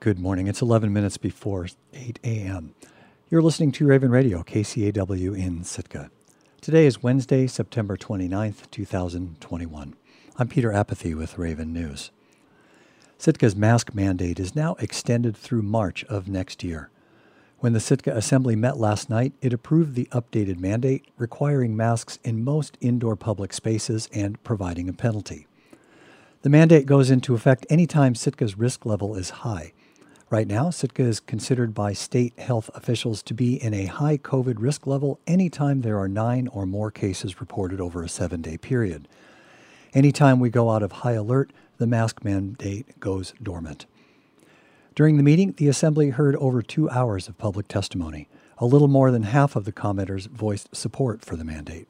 Good morning. It's 11 minutes before 8 a.m. You're listening to Raven Radio, KCAW in Sitka. Today is Wednesday, September 29th, 2021. I'm Peter Apathy with Raven News. Sitka's mask mandate is now extended through March of next year. When the Sitka Assembly met last night, it approved the updated mandate requiring masks in most indoor public spaces and providing a penalty. The mandate goes into effect anytime Sitka's risk level is high. Right now, Sitka is considered by state health officials to be in a high COVID risk level anytime there are 9 or more cases reported over a 7-day period. Anytime we go out of high alert, the mask mandate goes dormant. During the meeting, the Assembly heard over 2 hours of public testimony. A little more than half of the commenters voiced support for the mandate.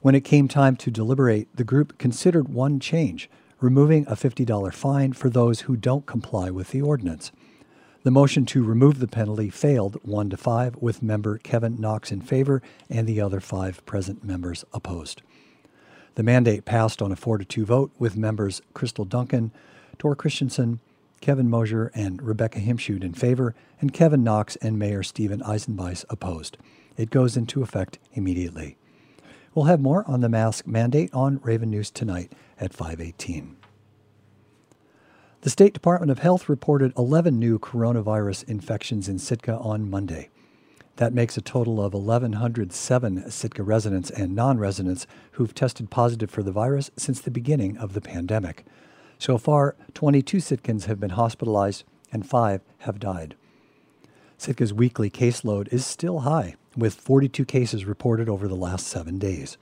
When it came time to deliberate, the group considered one change, removing a $50 fine for those who don't comply with the ordinance. The motion to remove the penalty failed 1-5 with member Kevin Knox in favor and the other 5 present members opposed. The mandate passed on a 4-2 vote with members Crystal Duncan, Tor Christensen, Kevin Mosier, and Rebecca Himshoot in favor, and Kevin Knox and Mayor Stephen Eisenbeis opposed. It goes into effect immediately. We'll have more on the mask mandate on Raven News tonight at 5:18. The State Department of Health reported 11 new coronavirus infections in Sitka on Monday. That makes a total of 1,107 Sitka residents and non-residents who've tested positive for the virus since the beginning of the pandemic. So far, 22 Sitkans have been hospitalized and 5 have died. Sitka's weekly caseload is still high, with 42 cases reported over the last 7 days.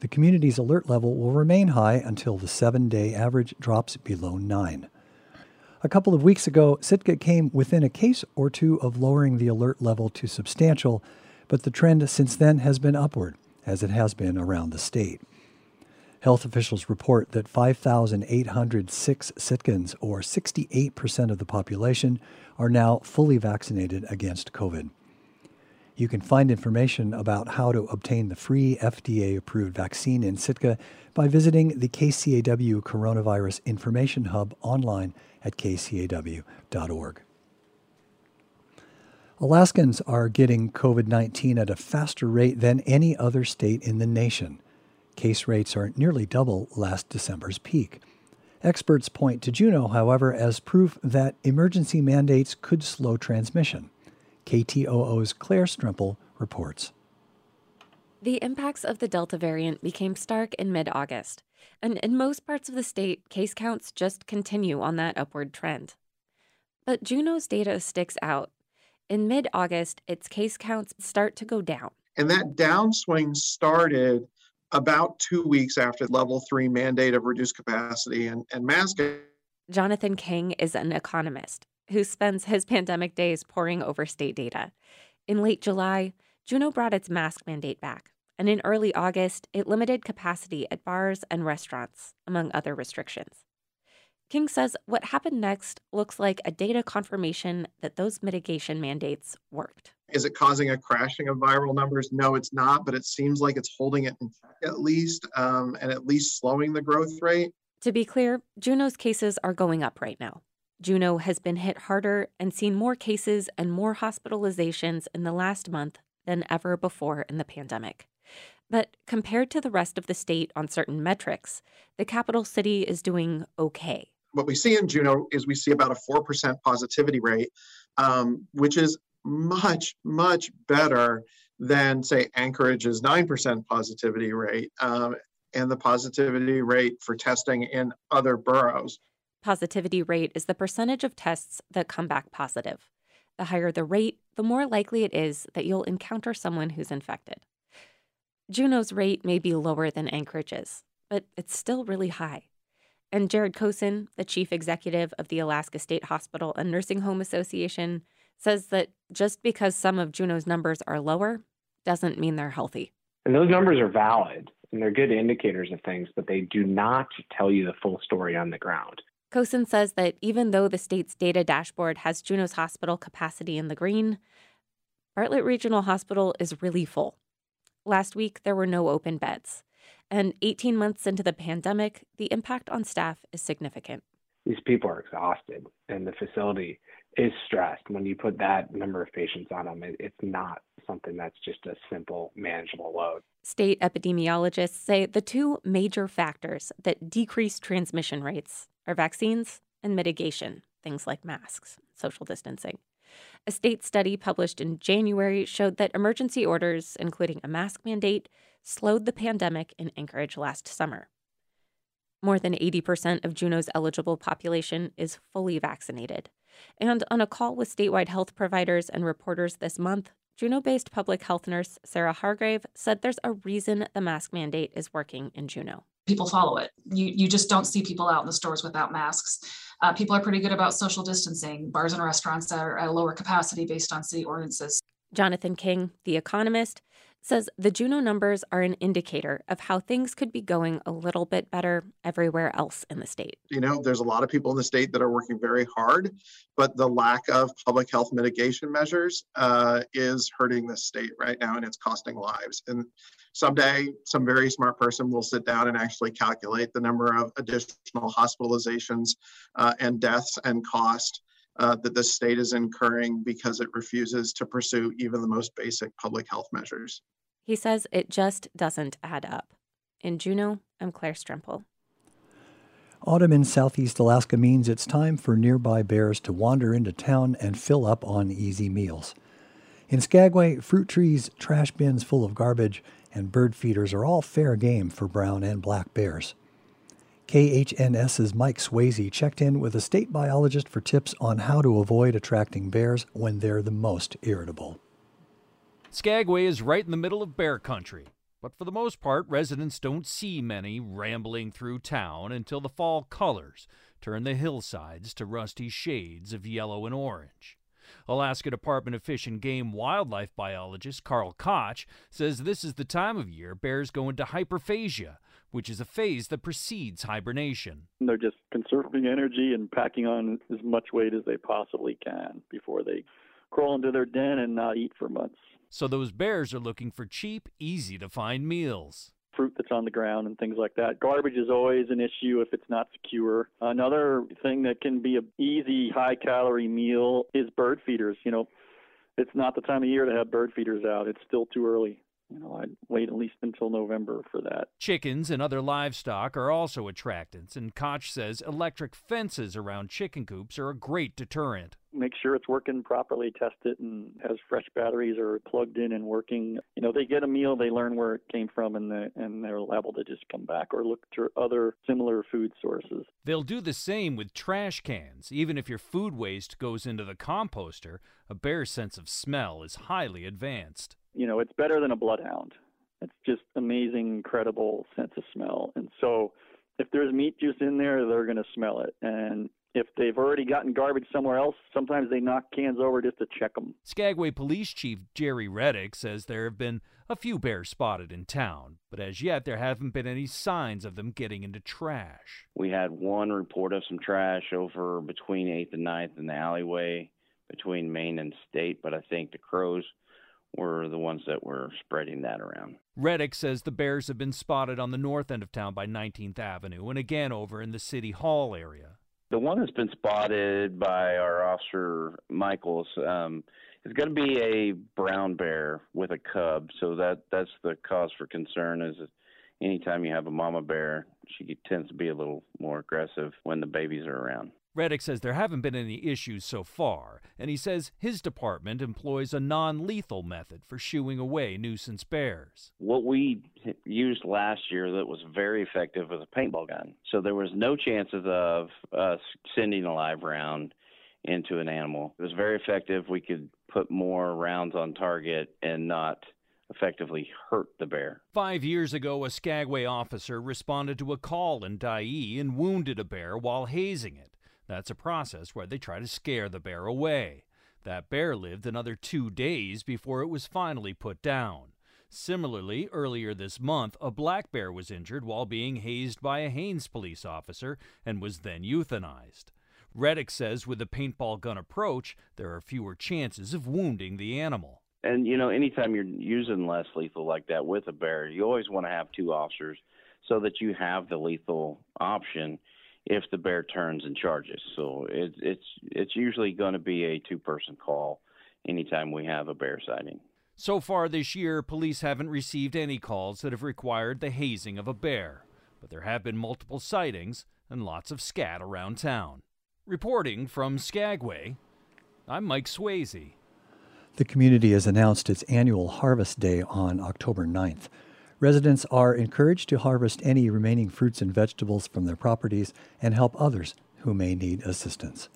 The community's alert level will remain high until the 7-day average drops below 9. A couple of weeks ago, Sitka came within a case or two of lowering the alert level to substantial, but the trend since then has been upward, as it has been around the state. Health officials report that 5,806 Sitkans, or 68% of the population, are now fully vaccinated against COVID. You can find information about how to obtain the free FDA-approved vaccine in Sitka by visiting the KCAW Coronavirus Information Hub online at kcaw.org. Alaskans are getting COVID-19 at a faster rate than any other state in the nation. Case rates are nearly double last December's peak. Experts point to Juneau, however, as proof that emergency mandates could slow transmission. KTOO's Claire Strimple reports. The impacts of the Delta variant became stark in mid-August, and in most parts of the state, case counts just continue on that upward trend. But Juneau's data sticks out. In mid-August, its case counts start to go down. And that downswing started about 2 weeks after level 3 mandate of reduced capacity and masking. Jonathan King is an economist who spends his pandemic days poring over state data. In late July, Juneau brought its mask mandate back, and in early August, it limited capacity at bars and restaurants, among other restrictions. King says what happened next looks like a data confirmation that those mitigation mandates worked. Is it causing a crashing of viral numbers? No, it's not, but it seems like it's holding it in check at least, and at least slowing the growth rate. To be clear, Juneau's cases are going up right now. Juneau has been hit harder and seen more cases and more hospitalizations in the last month than ever before in the pandemic. But compared to the rest of the state on certain metrics, the capital city is doing okay. What we see in Juneau is we see about a 4% positivity rate, which is much, much better than, say, Anchorage's 9% positivity rate and the positivity rate for testing in other boroughs. Positivity rate is the percentage of tests that come back positive. The higher the rate, the more likely it is that you'll encounter someone who's infected. Juneau's rate may be lower than Anchorage's, but it's still really high. And Jared Kosin, the chief executive of the Alaska State Hospital and Nursing Home Association, says that just because some of Juneau's numbers are lower doesn't mean they're healthy. And those numbers are valid, and they're good indicators of things, but they do not tell you the full story on the ground. Kosin says that even though the state's data dashboard has Juneau's hospital capacity in the green, Bartlett Regional Hospital is really full. Last week, there were no open beds. And 18 months into the pandemic, the impact on staff is significant. These people are exhausted, and the facility is stressed, when you put that number of patients on them, it's not something that's just a simple manageable load. State epidemiologists say the two major factors that decrease transmission rates are vaccines and mitigation, things like masks, social distancing. A state study published in January showed that emergency orders, including a mask mandate, slowed the pandemic in Anchorage last summer. More than 80% of Juneau's eligible population is fully vaccinated. And on a call with statewide health providers and reporters this month, Juneau-based public health nurse Sarah Hargrave said there's a reason the mask mandate is working in Juneau. People follow it. You just don't see people out in the stores without masks. People are pretty good about social distancing. Bars and restaurants are at a lower capacity based on city ordinances. Jonathan King, the economist, says the Juneau numbers are an indicator of how things could be going a little bit better everywhere else in the state. You know, there's a lot of people in the state that are working very hard, but the lack of public health mitigation measures is hurting the state right now, and it's costing lives. And someday, some very smart person will sit down and actually calculate the number of additional hospitalizations and deaths and cost that the state is incurring because it refuses to pursue even the most basic public health measures. He says it just doesn't add up. In Juneau, I'm Claire Strimple. Autumn in southeast Alaska means it's time for nearby bears to wander into town and fill up on easy meals. In Skagway, fruit trees, trash bins full of garbage, and bird feeders are all fair game for brown and black bears. KHNS's Mike Swayze checked in with a state biologist for tips on how to avoid attracting bears when they're the most irritable. Skagway is right in the middle of bear country, but for the most part, residents don't see many rambling through town until the fall colors turn the hillsides to rusty shades of yellow and orange. Alaska Department of Fish and Game wildlife biologist Carl Koch says this is the time of year bears go into hyperphagia, which is a phase that precedes hibernation. They're just conserving energy and packing on as much weight as they possibly can before they crawl into their den and not eat for months. So those bears are looking for cheap, easy-to-find meals. Fruit that's on the ground and things like that. Garbage is always an issue if it's not secure. Another thing that can be an easy, high-calorie meal is bird feeders. You know, it's not the time of year to have bird feeders out. It's still too early. You know, I'd wait at least until November for that. Chickens and other livestock are also attractants, and Koch says electric fences around chicken coops are a great deterrent. Make sure it's working properly, test it, and has fresh batteries or plugged in and working. You know, they get a meal, they learn where it came from, and they're liable to just come back or look to other similar food sources. They'll do the same with trash cans. Even if your food waste goes into the composter, a bear's sense of smell is highly advanced. You know, it's better than a bloodhound. It's just amazing, incredible sense of smell. And so if there's meat juice in there, they're going to smell it. And if they've already gotten garbage somewhere else, sometimes they knock cans over just to check them. Skagway Police Chief Jerry Reddick says there have been a few bears spotted in town, but as yet there haven't been any signs of them getting into trash. We had one report of some trash over between 8th and 9th in the alleyway between Main and State, but I think the crows were the ones that were spreading that around. Reddick says the bears have been spotted on the north end of town by 19th Avenue and again over in the City Hall area. The one that's been spotted by our officer Michaels is going to be a brown bear with a cub, so that's the cause for concern. Is anytime you have a mama bear, she tends to be a little more aggressive when the babies are around. Reddick says there haven't been any issues so far, and he says his department employs a non-lethal method for shooing away nuisance bears. What we used last year that was very effective was a paintball gun. So there was no chances of us sending a live round into an animal. It was very effective. We could put more rounds on target and not effectively hurt the bear. 5 years ago, a Skagway officer responded to a call in Dyea and wounded a bear while hazing it. That's a process where they try to scare the bear away. That bear lived another 2 days before it was finally put down. Similarly, earlier this month, a black bear was injured while being hazed by a Haines police officer and was then euthanized. Reddick says with the paintball gun approach, there are fewer chances of wounding the animal. And, you know, anytime you're using less lethal like that with a bear, you always want to have two officers so that you have the lethal option if the bear turns and charges. So it's usually going to be a two-person call anytime we have a bear sighting. So far this year, police haven't received any calls that have required the hazing of a bear, but there have been multiple sightings and lots of scat around town. Reporting from Skagway, I'm Mike Swayze. The community has announced its annual Harvest Day on October 9th. Residents are encouraged to harvest any remaining fruits and vegetables from their properties and help others who may need assistance.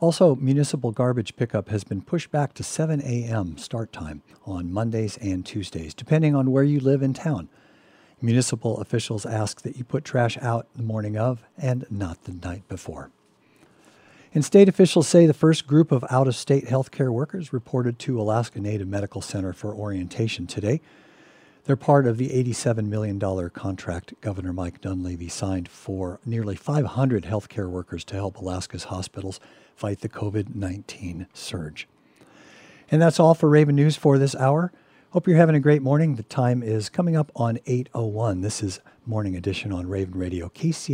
Also, municipal garbage pickup has been pushed back to 7 a.m. start time on Mondays and Tuesdays, depending on where you live in town. Municipal officials ask that you put trash out the morning of and not the night before. And state officials say the first group of out-of-state healthcare workers reported to Alaska Native Medical Center for orientation today. They're part of the $87 million contract Governor Mike Dunleavy signed for nearly 500 healthcare workers to help Alaska's hospitals fight the COVID-19 surge. And that's all for Raven News for this hour. Hope you're having a great morning. The time is coming up on 8:01. This is Morning Edition on Raven Radio, KCAW.